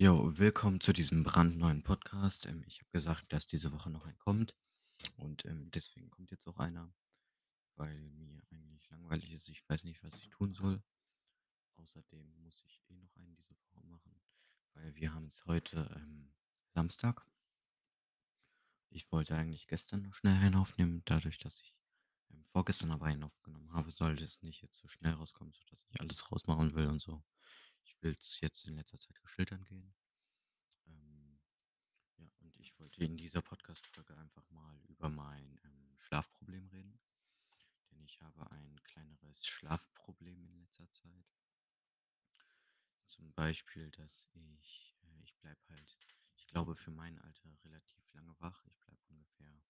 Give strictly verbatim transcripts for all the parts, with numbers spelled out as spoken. Jo, willkommen zu diesem brandneuen Podcast. Ähm, ich habe gesagt, dass diese Woche noch ein kommt und ähm, deswegen kommt jetzt auch einer, weil mir eigentlich langweilig ist. Ich weiß nicht, was ich tun soll. Außerdem muss ich eh noch einen diese Woche machen, weil wir haben es heute ähm, Samstag. Ich wollte eigentlich gestern noch schnell einen aufnehmen. Dadurch, dass ich ähm, vorgestern aber einen aufgenommen habe, sollte es nicht jetzt so schnell rauskommen, sodass ich alles rausmachen will und so. Ich will es jetzt in letzter Zeit geschildert angehen. Ähm, Ja, und ich wollte in dieser Podcast-Folge einfach mal über mein ähm, Schlafproblem reden, denn ich habe ein kleineres Schlafproblem in letzter Zeit. Zum Beispiel, dass ich, äh, ich bleibe halt, ich glaube für mein Alter relativ lange wach. Ich bleibe ungefähr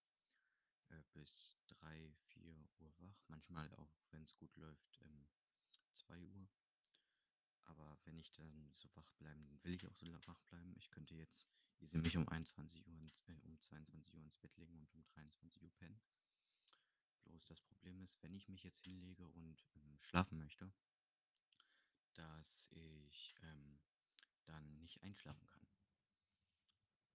äh, bis drei, vier Uhr wach. Manchmal auch, wenn es gut läuft, ähm, zwei Uhr. Aber wenn ich dann so wach bleiben, dann will ich auch so la- wach bleiben. Ich könnte jetzt easy mich um einundzwanzig Uhr ins, äh, um zweiundzwanzig Uhr ins Bett legen und um dreiundzwanzig Uhr pennen. Bloß das Problem ist, wenn ich mich jetzt hinlege und ähm, schlafen möchte, dass ich ähm, dann nicht einschlafen kann.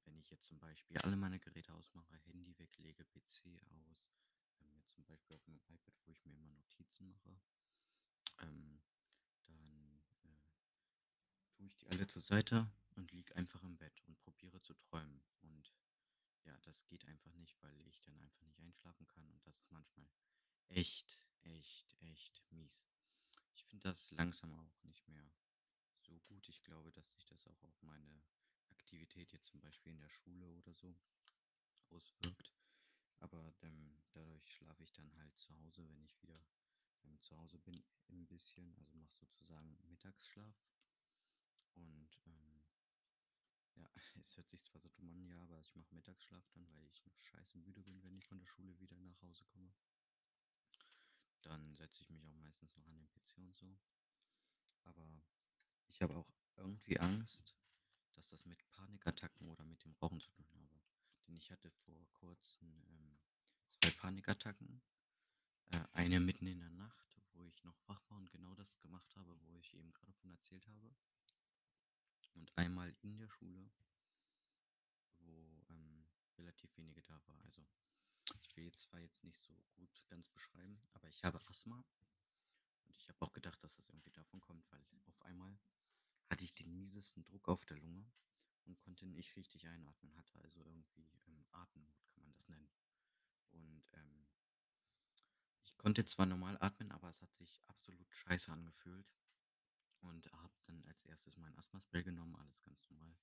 Wenn ich jetzt zum Beispiel alle meine Geräte ausmache, Handy weglege, P C aus, ähm, jetzt zum Beispiel auf meinem iPad, wo ich mir immer Notizen mache, ähm, dann äh, tue ich die alle zur Seite und liege einfach im Bett und probiere zu träumen. Und ja, das geht einfach nicht, weil ich dann einfach nicht einschlafen kann und das ist manchmal echt, echt, echt mies. Ich finde das langsam auch nicht mehr so gut. Ich glaube, dass sich das auch auf meine Aktivität jetzt zum Beispiel in der Schule oder so auswirkt. Aber ähm, dadurch schlafe ich dann halt zu Hause, wenn ich wieder ähm, zu Hause bin, ein bisschen. Also mache sozusagen Mittagsschlaf. Und ähm, ja, es hört sich zwar so dumm an, ja, aber ich mache Mittagsschlaf dann, weil ich noch scheiße müde bin, wenn ich von der Schule wieder nach Hause komme. Dann setze ich mich auch meistens noch an den P C und so. Aber ich habe auch irgendwie Angst, dass das mit Panikattacken oder mit dem Rauchen zu tun habe. Denn ich hatte vor kurzem ähm, zwei Panikattacken. Äh, eine mitten in der Nacht, wo ich noch wach war und genau das gemacht habe, wo ich eben gerade von erzählt habe. Und einmal in der Schule, wo ähm, relativ wenige da war. Also ich will jetzt zwar jetzt nicht so gut ganz beschreiben, aber ich habe Asthma. Und ich habe auch gedacht, dass das irgendwie davon kommt, weil auf einmal hatte ich den miesesten Druck auf der Lunge und konnte nicht richtig einatmen, hatte also irgendwie ähm, Atemnot, kann man das nennen. Und ähm, ich konnte zwar normal atmen, aber es hat sich absolut scheiße angefühlt und habe dann als erstes mein Asthma-Spray genommen, alles ganz normal.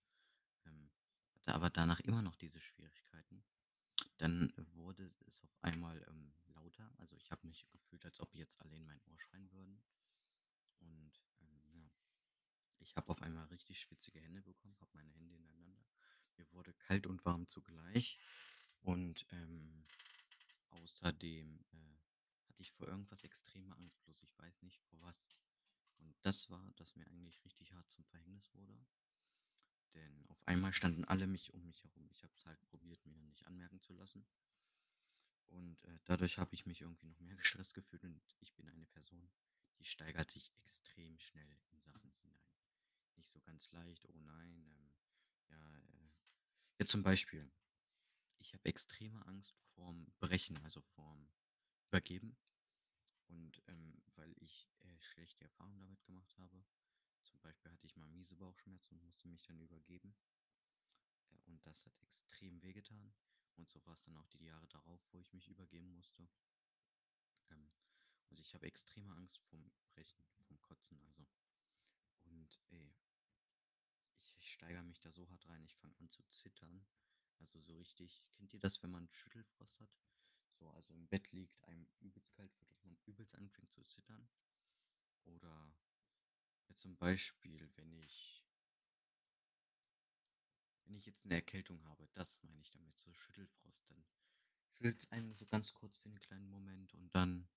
Ähm, Hatte aber danach immer noch diese Schwierigkeiten. Dann wurde es auf einmal ähm, lauter, also ich habe mich gefühlt, als ob jetzt alle in mein Ohr schreien würden. Und ähm, ja, ich habe auf einmal richtig schwitzige Hände bekommen, habe meine Hände ineinander. Mir wurde kalt und warm zugleich. Und ähm, außerdem äh, hatte ich vor irgendwas extreme Angst, bloß ich weiß nicht vor was. Und das war, dass mir eigentlich richtig hart zum Verhängnis wurde. Denn auf einmal standen alle mich um mich herum. Ich habe es halt probiert, mir nicht anmerken zu lassen. Und äh, dadurch habe ich mich irgendwie noch mehr gestresst gefühlt und ich bin eine Person, die steigert sich extrem schnell in Sachen hinein. Nicht so ganz leicht, oh nein. Ähm, ja, äh. ja, zum Beispiel, ich habe extreme Angst vorm Brechen, also vorm Übergeben. Und ähm, weil ich äh, schlechte Erfahrungen damit gemacht habe, zum Beispiel hatte ich mal miese Bauchschmerzen und musste mich dann übergeben. Äh, und das hat extrem wehgetan. Und so war es dann auch die Jahre darauf, wo ich mich übergeben musste. Ähm, Und ich habe extreme Angst vom Brechen, vom Kotzen, also. Und ey, ich, ich steigere mich da so hart rein, ich fange an zu zittern. Also so richtig, kennt ihr das, wenn man Schüttelfrost hat? So, also im Bett liegt, einem übelst kalt wird und man übelst anfängt zu zittern. Oder ja, zum Beispiel, wenn ich, wenn ich jetzt eine Erkältung habe, das meine ich damit, so Schüttelfrost, dann schüttelt es einen so ganz kurz für einen kleinen Moment und dann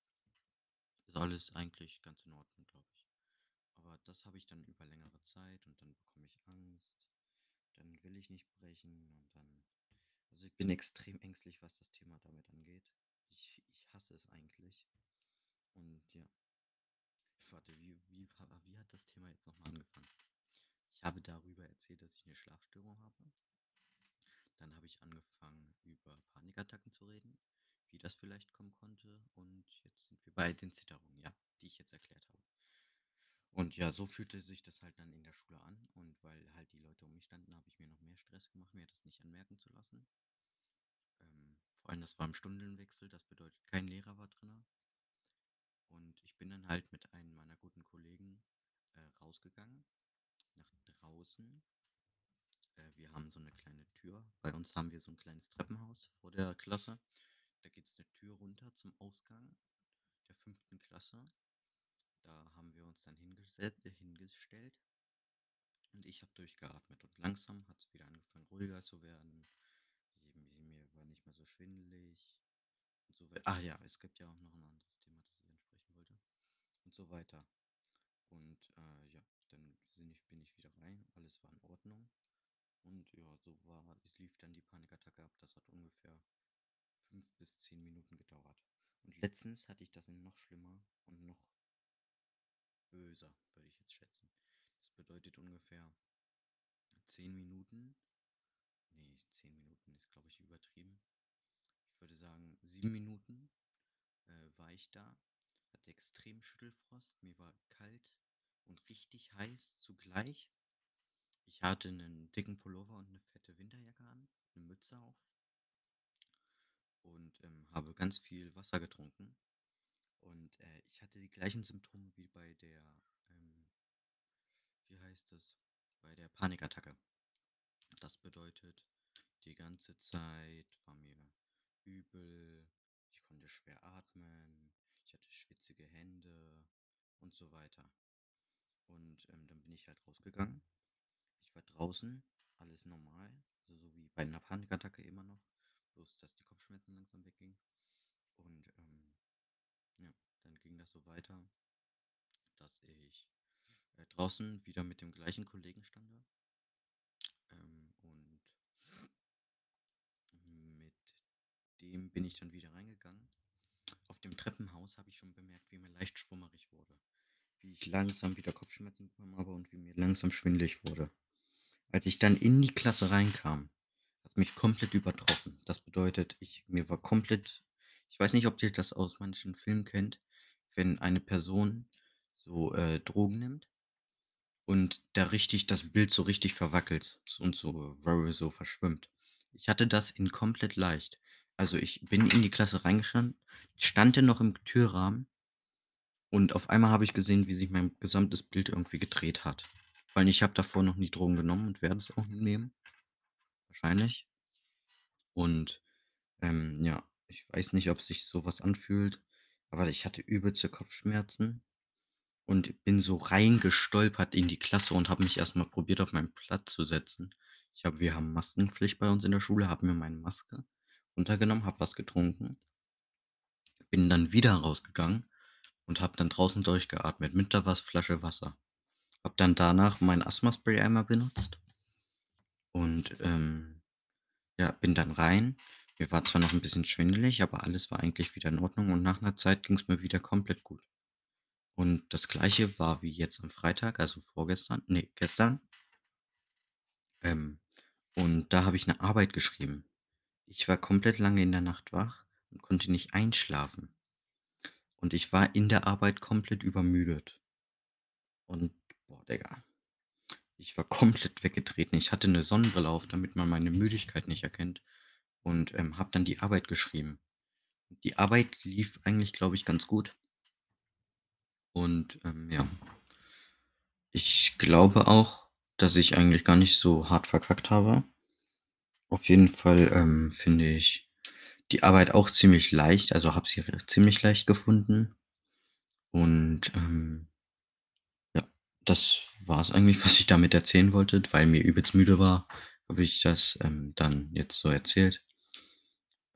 ist alles eigentlich ganz in Ordnung, glaube ich. Aber das habe ich dann über längere Zeit und dann bekomme ich Angst, dann will ich nicht brechen und dann. Also ich bin extrem ängstlich, was das Thema damit angeht. Ich, ich hasse es eigentlich. Und ja, warte, wie, wie, ha- wie hat das Thema jetzt nochmal angefangen? Ich habe darüber erzählt, dass ich eine Schlafstörung habe. Dann habe ich angefangen, über Panikattacken zu reden, wie das vielleicht kommen konnte. Und jetzt sind wir bei den Zitterungen, ja, die ich jetzt erklärt habe. Und ja, so fühlte sich das halt dann in der Schule an. Und weil halt die Leute um mich standen, habe ich mir noch mehr Stress gemacht, mir das nicht anmerken zu lassen. Ähm, vor allem, das war im Stundenwechsel, das bedeutet, kein Lehrer war drin. Und ich bin dann halt mit einem meiner guten Kollegen äh, rausgegangen, nach draußen. Äh, wir haben so eine kleine Tür. Bei uns haben wir so ein kleines Treppenhaus vor der Klasse. Da geht es eine Tür runter zum Ausgang der fünften Klasse. Da haben wir uns dann hingeset- hingestellt und ich habe durchgeatmet. Und langsam hat es wieder angefangen, ruhiger zu werden. Ich, mir war nicht mehr so schwindelig. Und so weiter. Ah ja, es gibt ja auch noch ein anderes Thema, das ich ansprechen wollte. Und so weiter. Und äh, ja, dann bin ich, bin ich wieder rein. Alles war in Ordnung. Und ja, so war, es lief dann die Panikattacke ab. Das hat ungefähr fünf bis zehn Minuten gedauert. Und letztens hatte ich das in noch schlimmer und noch böser, würde ich jetzt schätzen. Das bedeutet ungefähr zehn Minuten. Nee, zehn Minuten ist, glaube ich, übertrieben. Ich würde sagen, sieben Minuten äh, war ich da, hatte extrem Schüttelfrost, mir war kalt und richtig heiß zugleich. Ich hatte einen dicken Pullover und eine fette Winterjacke an, eine Mütze auf und ähm, habe ganz viel Wasser getrunken. Und äh, ich hatte die gleichen Symptome wie bei der, ähm, wie heißt das, bei der Panikattacke. Das bedeutet, die ganze Zeit war mir übel, ich konnte schwer atmen, ich hatte schwitzige Hände und so weiter. Und ähm, dann bin ich halt rausgegangen. Ich war draußen, alles normal, also so wie bei einer Panikattacke immer noch, bloß dass die Kopfschmerzen langsam weggingen. Und ähm, ja, dann ging das so weiter, dass ich äh, draußen wieder mit dem gleichen Kollegen stande. Ähm, und mit dem bin ich dann wieder reingegangen. Auf dem Treppenhaus habe ich schon bemerkt, wie mir leicht schwummerig wurde. Wie ich langsam wieder Kopfschmerzen bekommen habe und wie mir langsam schwindelig wurde. Als ich dann in die Klasse reinkam, hat es mich komplett übertroffen. Das bedeutet, ich mir war komplett. Ich weiß nicht, ob ihr das aus manchen Filmen kennt, wenn eine Person so äh, Drogen nimmt und da richtig das Bild so richtig verwackelt und so, äh, so verschwimmt. Ich hatte das in komplett leicht. Also ich bin in die Klasse reingestanden, stand dann noch im Türrahmen und auf einmal habe ich gesehen, wie sich mein gesamtes Bild irgendwie gedreht hat. Vor allem, ich habe davor noch nie Drogen genommen und werde es auch nicht nehmen. Wahrscheinlich. Und ähm, ja. Ich weiß nicht, ob sich sowas anfühlt, aber ich hatte übelste Kopfschmerzen und bin so reingestolpert in die Klasse und habe mich erstmal probiert, auf meinen Platz zu setzen. Ich hab, wir haben Maskenpflicht bei uns in der Schule, habe mir meine Maske runtergenommen, habe was getrunken, bin dann wieder rausgegangen und habe dann draußen durchgeatmet mit einer Flasche Wasser. Habe dann danach meinen Asthma-Spray einmal benutzt und ähm, ja, bin dann rein. Mir war zwar noch ein bisschen schwindelig, aber alles war eigentlich wieder in Ordnung und nach einer Zeit ging es mir wieder komplett gut. Und das gleiche war wie jetzt am Freitag, also vorgestern, nee, gestern. Ähm, und da habe ich eine Arbeit geschrieben. Ich war komplett lange in der Nacht wach und konnte nicht einschlafen. Und ich war in der Arbeit komplett übermüdet. Und, boah, Digga. Ich war komplett weggetreten. Ich hatte eine Sonnenbrille auf, damit man meine Müdigkeit nicht erkennt. Und ähm, habe dann die Arbeit geschrieben. Die Arbeit lief eigentlich, glaube ich, ganz gut. Und ähm, ja, ich glaube auch, dass ich eigentlich gar nicht so hart verkackt habe. Auf jeden Fall ähm, finde ich die Arbeit auch ziemlich leicht. Also habe sie re- ziemlich leicht gefunden. Und ähm, ja, das war es eigentlich, was ich damit erzählen wollte, weil mir übelst müde war. Habe ich das ähm, dann jetzt so erzählt.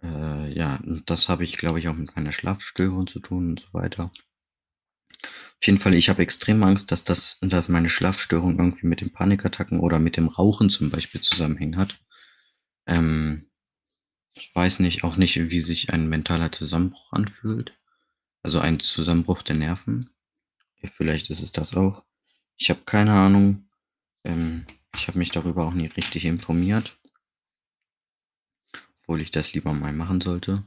Äh, ja, und das habe ich, glaube ich, auch mit meiner Schlafstörung zu tun und so weiter. Auf jeden Fall, ich habe extrem Angst, dass das, dass meine Schlafstörung irgendwie mit den Panikattacken oder mit dem Rauchen zum Beispiel zusammenhängen hat. Ähm, ich weiß nicht, auch nicht, wie sich ein mentaler Zusammenbruch anfühlt. Also ein Zusammenbruch der Nerven. Vielleicht ist es das auch. Ich habe keine Ahnung. Ähm, ich habe mich darüber auch nie richtig informiert, obwohl ich das lieber mal machen sollte.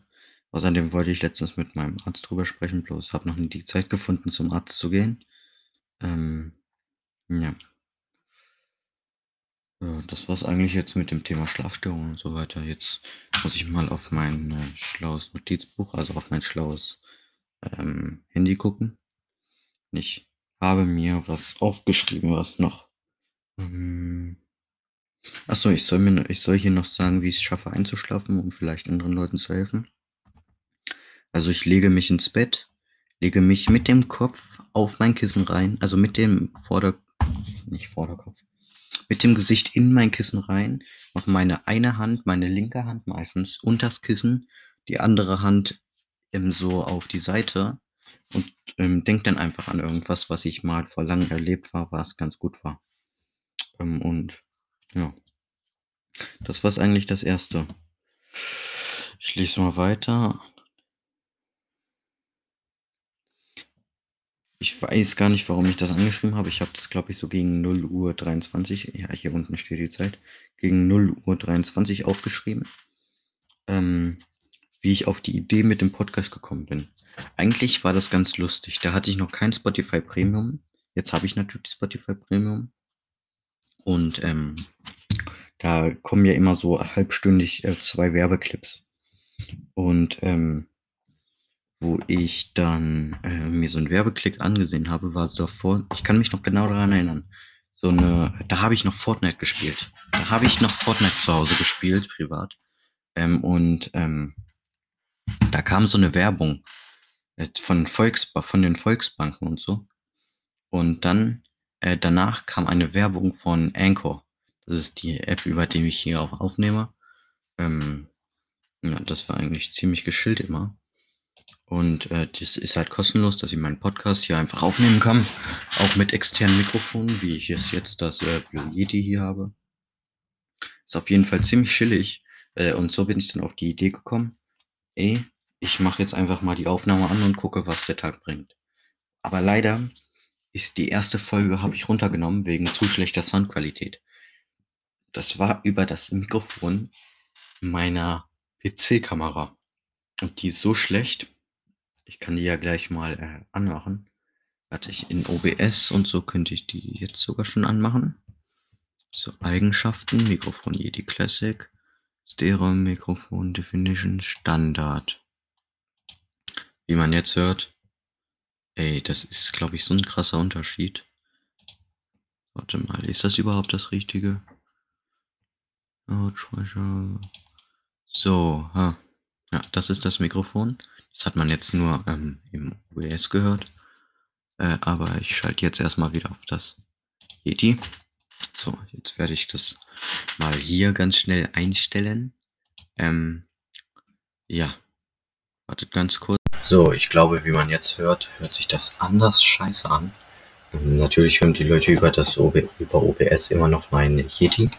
Außerdem wollte ich letztens mit meinem Arzt drüber sprechen, bloß habe noch nie die Zeit gefunden, zum Arzt zu gehen. Ähm, ja, äh, das war's eigentlich jetzt mit dem Thema Schlafstörungen und so weiter. Jetzt muss ich mal auf mein äh, schlaues Notizbuch, also auf mein schlaues ähm, Handy gucken. Ich habe mir was aufgeschrieben, was noch. Ähm, Achso, ich soll mir, ich soll hier noch sagen, wie ich es schaffe einzuschlafen, um vielleicht anderen Leuten zu helfen. Also ich lege mich ins Bett, lege mich mit dem Kopf auf mein Kissen rein, also mit dem Vorder... nicht Vorderkopf, mit dem Gesicht in mein Kissen rein, mache meine eine Hand, meine linke Hand meistens, unters Kissen, die andere Hand ähm, so auf die Seite und ähm, denke dann einfach an irgendwas, was ich mal vor langem erlebt war, was ganz gut war. Ähm, und ja, das war's eigentlich das Erste. Ich lese mal weiter. Ich weiß gar nicht, warum ich das angeschrieben habe. Ich habe das, glaube ich, so gegen null Uhr dreiundzwanzig dreiundzwanzig, ja, hier unten steht die Zeit, gegen null Uhr dreiundzwanzig dreiundzwanzig aufgeschrieben, ähm, wie ich auf die Idee mit dem Podcast gekommen bin. Eigentlich war das ganz lustig. Da hatte ich noch kein Spotify Premium. Jetzt habe ich natürlich Spotify Premium. Und ähm, da kommen ja immer so halbstündig äh, zwei Werbeclips. Und ähm, wo ich dann äh, mir so einen Werbeklick angesehen habe, war es davor, ich kann mich noch genau daran erinnern, so eine, da habe ich noch Fortnite gespielt. Da habe ich noch Fortnite zu Hause gespielt, privat. Ähm, und ähm, da kam so eine Werbung äh, von Volksba- von den Volksbanken und so. Und dann, äh, danach kam eine Werbung von Anchor. Das ist die App, über die ich hier auch aufnehme. Ähm, ja, das war eigentlich ziemlich geschillt immer. Und äh, das ist halt kostenlos, dass ich meinen Podcast hier einfach aufnehmen kann. Auch mit externen Mikrofonen, wie ich es jetzt das äh, Blue Yeti hier habe. Ist auf jeden Fall ziemlich chillig. Äh, und so bin ich dann auf die Idee gekommen, ey, ich mache jetzt einfach mal die Aufnahme an und gucke, was der Tag bringt. Aber leider ist die erste Folge, habe ich runtergenommen, wegen zu schlechter Soundqualität. Das war über das Mikrofon meiner P C-Kamera. Und die ist so schlecht, ich kann die ja gleich mal äh, anmachen. Warte, ich in O B S und so könnte ich die jetzt sogar schon anmachen. So, Eigenschaften, Mikrofon Yeti Classic, Stereo Mikrofon Definition Standard. Wie man jetzt hört, ey, das ist, glaube ich, so ein krasser Unterschied. Warte mal, ist das überhaupt das Richtige? So, ha. Ja, das ist das Mikrofon. Das hat man jetzt nur ähm, im O B S gehört. Äh, aber ich schalte jetzt erstmal wieder auf das Yeti. So, jetzt werde ich das mal hier ganz schnell einstellen. Ähm, ja, wartet ganz kurz. So, ich glaube, wie man jetzt hört, hört sich das anders scheiße an. Ähm, natürlich hören die Leute über das O B- über O B S immer noch mein Yeti.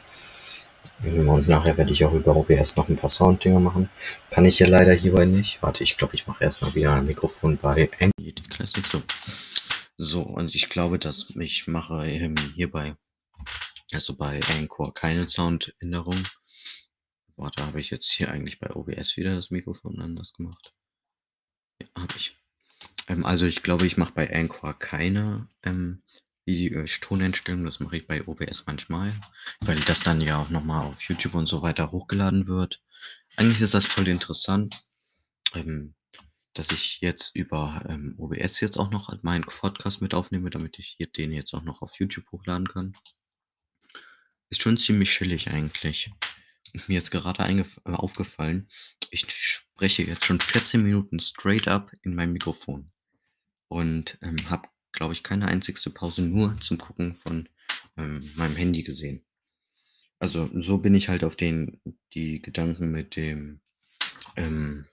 Und nachher werde ich auch über O B S noch ein paar Sounddinger machen. Kann ich ja leider hierbei nicht. Warte, ich glaube, ich mache erstmal wieder ein Mikrofon bei Yeti Classic. So. so, und ich glaube, dass ich mache hierbei, also bei Anchor, keine Soundänderung. Warte, habe ich jetzt hier eigentlich bei O B S wieder das Mikrofon anders gemacht? Ja, habe ich. Ähm, also ich glaube, ich mache bei Anchor keine ähm, Die äh, Toneinstellung, das mache ich bei O B S manchmal, weil das dann ja auch nochmal auf YouTube und so weiter hochgeladen wird. Eigentlich ist das voll interessant, ähm, dass ich jetzt über ähm, O B S jetzt auch noch meinen Podcast mit aufnehme, damit ich hier den jetzt auch noch auf YouTube hochladen kann. Ist schon ziemlich chillig eigentlich. Und mir ist gerade eingef- äh, aufgefallen, ich spreche jetzt schon vierzehn Minuten straight up in mein Mikrofon und ähm, habe glaube ich, keine einzigste Pause nur zum Gucken von ähm, meinem Handy gesehen. Also so bin ich halt auf den die Gedanken mit dem ähm,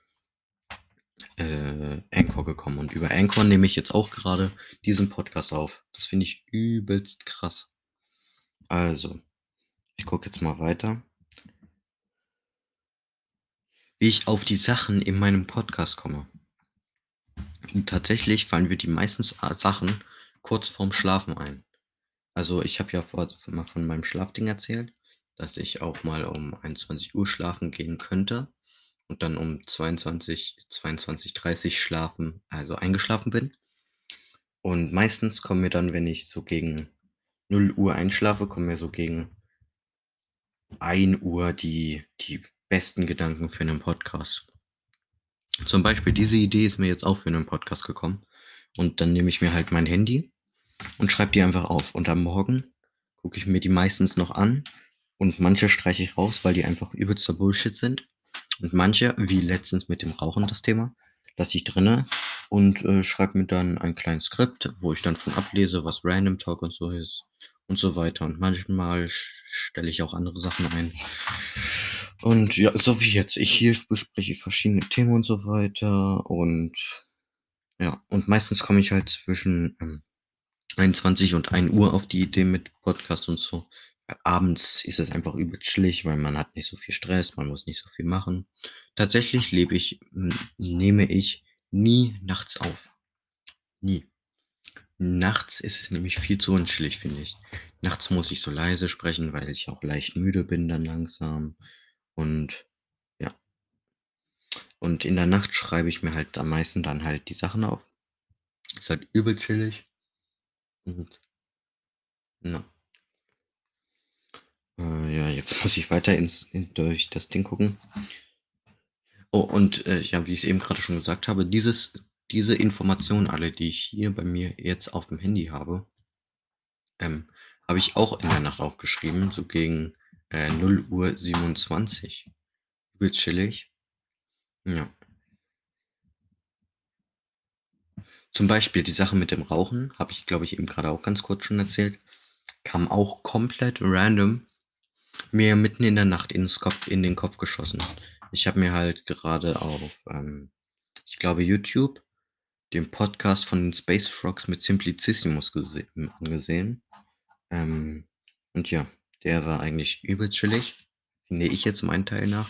äh, Anchor gekommen. Und über Anchor nehme ich jetzt auch gerade diesen Podcast auf. Das finde ich übelst krass. Also, ich gucke jetzt mal weiter. Wie ich auf die Sachen in meinem Podcast komme. Und tatsächlich fallen mir die meisten Sachen kurz vorm Schlafen ein. Also ich habe ja vor, mal von meinem Schlafding erzählt, dass ich auch mal um einundzwanzig Uhr schlafen gehen könnte und dann um zweiundzwanzig, zweiundzwanzig Uhr dreißig schlafen, also eingeschlafen bin. Und meistens kommen mir dann, wenn ich so gegen null Uhr einschlafe, kommen mir so gegen ein Uhr die, die besten Gedanken für einen Podcast. Zum Beispiel diese Idee ist mir jetzt auch für einen Podcast gekommen. Und dann nehme ich mir halt mein Handy und schreibe die einfach auf. Und am Morgen gucke ich mir die meistens noch an. Und manche streiche ich raus, weil die einfach übelster Bullshit sind. Und manche, wie letztens mit dem Rauchen das Thema, lasse ich drinne und äh, schreibe mir dann ein kleines Skript, wo ich dann von ablese, was Random Talk und so ist und so weiter. Und manchmal sch- stelle ich auch andere Sachen ein. Und ja, so wie jetzt. Ich hier bespreche verschiedene Themen und so weiter. Und ja, und meistens komme ich halt zwischen ähm, einundzwanzig und ein Uhr auf die Idee mit Podcast und so. Weil abends ist es einfach übel chillig, weil man hat nicht so viel Stress, man muss nicht so viel machen. Tatsächlich lebe ich, m- nehme ich nie nachts auf. Nie. Nachts ist es nämlich viel zu unchillig, finde ich. Nachts muss ich so leise sprechen, weil ich auch leicht müde bin dann langsam. Und ja. Und in der Nacht schreibe ich mir halt am meisten dann halt die Sachen auf. Ist halt übel chillig. Und ja. Äh, ja, jetzt muss ich weiter ins, in, durch das Ding gucken. Oh, und äh, ja, wie ich es eben gerade schon gesagt habe, dieses, diese Informationen alle, die ich hier bei mir jetzt auf dem Handy habe, ähm, habe ich auch in der Nacht aufgeschrieben, so gegen äh, null Uhr siebenundzwanzig. Übel chillig. Ja. Zum Beispiel die Sache mit dem Rauchen, habe ich, glaube ich, eben gerade auch ganz kurz schon erzählt, kam auch komplett random mir mitten in der Nacht ins Kopf, in den Kopf geschossen. Ich habe mir halt gerade auf, ähm, ich glaube, YouTube den Podcast von den Space Frogs mit Simplicissimus gese- angesehen. Ähm, und ja, der war eigentlich übel chillig, finde ich jetzt meinen Teil nach.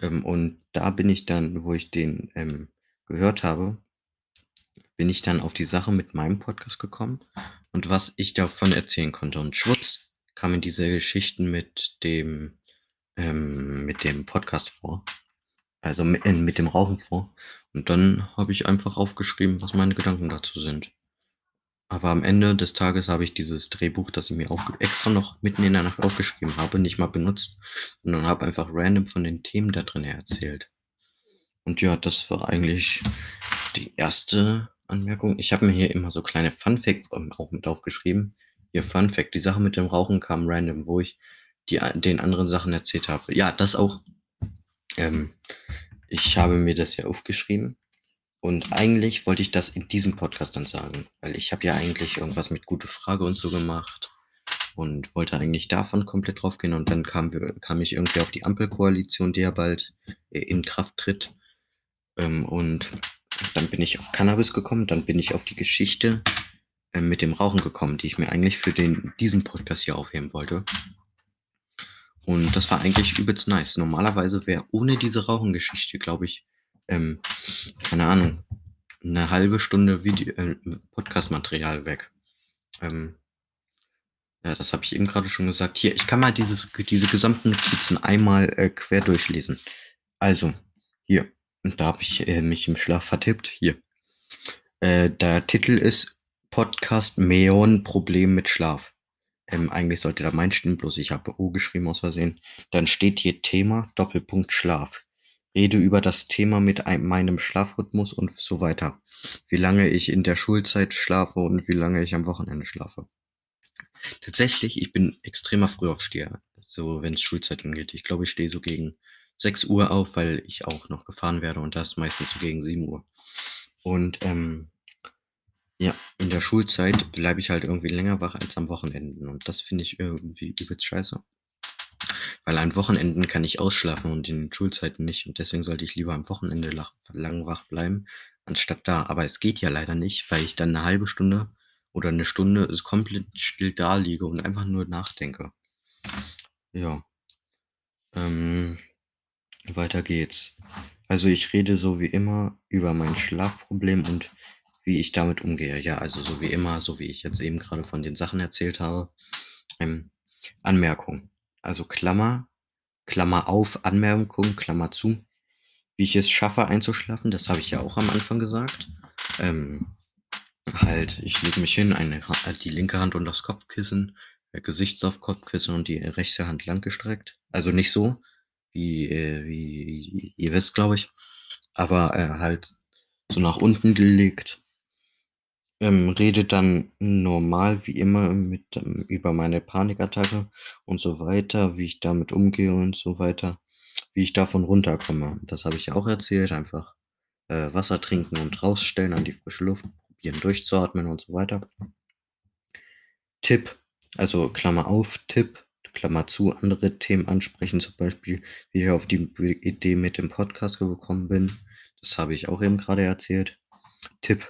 Ähm, und da bin ich dann, wo ich den ähm, gehört habe, bin ich dann auf die Sache mit meinem Podcast gekommen und was ich davon erzählen konnte. Und schwupps kamen diese Geschichten mit dem, ähm, mit dem Podcast vor. Also mit, äh, mit dem Rauchen vor. Und dann habe ich einfach aufgeschrieben, was meine Gedanken dazu sind. Aber am Ende des Tages habe ich dieses Drehbuch, das ich mir aufge- extra noch mitten in der Nacht aufgeschrieben habe, nicht mal benutzt, sondern habe einfach random von den Themen da drin erzählt. Und ja, das war eigentlich die erste Anmerkung. Ich habe mir hier immer so kleine Fun Facts au- auch mit aufgeschrieben. Hier Fun Fact, die Sache mit dem Rauchen kam random, wo ich die, a- den anderen Sachen erzählt habe. Ja, das auch. Ähm, ich habe mir das ja aufgeschrieben. Und eigentlich wollte ich das in diesem Podcast dann sagen, weil ich habe ja eigentlich irgendwas mit gute Frage und so gemacht und wollte eigentlich davon komplett drauf gehen und dann kam, wir, kam ich irgendwie auf die Ampelkoalition, die ja bald äh, in Kraft tritt. Ähm, und dann bin ich auf Cannabis gekommen, dann bin ich auf die Geschichte äh, mit dem Rauchen gekommen, die ich mir eigentlich für den, diesen Podcast hier aufheben wollte. Und das war eigentlich übelst nice. Normalerweise wäre ohne diese Rauchengeschichte, glaube ich, ähm, keine Ahnung, eine halbe Stunde Video, äh, Podcast-Material weg. Ähm, ja, das habe ich eben gerade schon gesagt. Hier, ich kann mal dieses, diese gesamten Notizen einmal äh, quer durchlesen. Also, hier. Und da habe ich äh, mich im Schlaf vertippt. Hier. Äh, der Titel ist Podcast Meon Problem mit Schlaf. Ähm, eigentlich sollte da mein stehen, bloß ich habe O geschrieben aus Versehen. Dann steht hier Thema Doppelpunkt Schlaf. Rede über das Thema mit ein, meinem Schlafrhythmus und so weiter. Wie lange ich in der Schulzeit schlafe und wie lange ich am Wochenende schlafe. Tatsächlich, ich bin extremer Frühaufsteher, so wenn es Schulzeit angeht. Ich glaube, ich stehe so gegen sechs Uhr auf, weil ich auch noch gefahren werde und das meistens so gegen sieben Uhr. Und ähm, ja, in der Schulzeit bleibe ich halt irgendwie länger wach als am Wochenenden und das finde ich irgendwie übelst scheiße. Weil an Wochenenden kann ich ausschlafen und in den Schulzeiten nicht. Und deswegen sollte ich lieber am Wochenende lach- lang wach bleiben, anstatt da. Aber es geht ja leider nicht, weil ich dann eine halbe Stunde oder eine Stunde ist komplett still da liege und einfach nur nachdenke. Ja, ähm, weiter geht's. Also ich rede so wie immer über mein Schlafproblem und wie ich damit umgehe. Ja, also so wie immer, so wie ich jetzt eben gerade von den Sachen erzählt habe. Ähm, Anmerkung. Also Klammer, Klammer auf, Anmerkung, Klammer zu. Wie ich es schaffe einzuschlafen, das habe ich ja auch am Anfang gesagt. Ähm, halt, ich lege mich hin, eine, die linke Hand unter das Kopfkissen, äh, Gesichts auf Kopfkissen und die rechte Hand langgestreckt. Also nicht so, wie, äh, wie ihr wisst, glaube ich, aber äh, halt so nach unten gelegt. Ähm, rede dann normal wie immer mit, ähm, über meine Panikattacke und so weiter, wie ich damit umgehe und so weiter, wie ich davon runterkomme. Das habe ich ja auch erzählt, einfach äh, Wasser trinken und rausstellen an die frische Luft, probieren durchzuatmen und so weiter. Tipp, also Klammer auf, Tipp, Klammer zu, andere Themen ansprechen, zum Beispiel, wie ich auf die Idee mit dem Podcast gekommen bin. Das habe ich auch eben gerade erzählt. Tipp,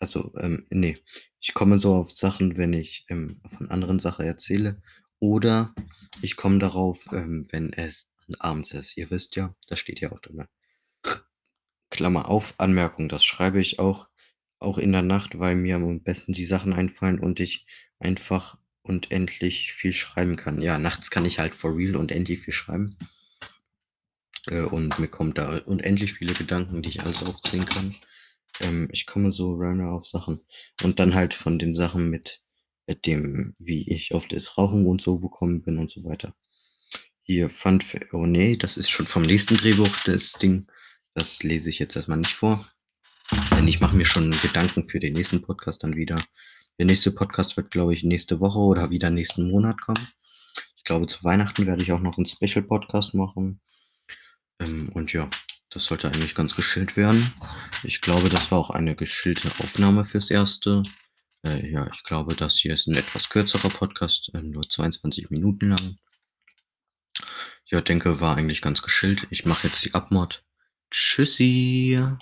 also, ähm, nee, ich komme so auf Sachen, wenn ich ähm, von anderen Sachen erzähle, oder ich komme darauf, ähm, wenn es abends ist. Ihr wisst ja, das steht ja auch drin. Klammer auf, Anmerkung, das schreibe ich auch, auch in der Nacht, weil mir am besten die Sachen einfallen und ich einfach und endlich viel schreiben kann. Ja, nachts kann ich halt for real und endlich viel schreiben. Äh, und mir kommt da unendlich viele Gedanken, die ich alles aufziehen kann. Ähm, ich komme so runner auf Sachen. Und dann halt von den Sachen mit äh, dem, wie ich auf das Rauchen und so gekommen bin und so weiter. Hier, Fun Fact, oh nee, das ist schon vom nächsten Drehbuch, das Ding. Das lese ich jetzt erstmal nicht vor. Denn ich mache mir schon Gedanken für den nächsten Podcast dann wieder. Der nächste Podcast wird, glaube ich, nächste Woche oder wieder nächsten Monat kommen. Ich glaube, zu Weihnachten werde ich auch noch einen Special-Podcast machen. Ähm, und ja, das sollte eigentlich ganz geschillt werden. Ich glaube, das war auch eine geschillte Aufnahme fürs Erste. Äh, ja, ich glaube, das hier ist ein etwas kürzerer Podcast, äh, nur zweiundzwanzig Minuten lang. Ja, denke, war eigentlich ganz geschillt. Ich mache jetzt die Abmod. Tschüssi!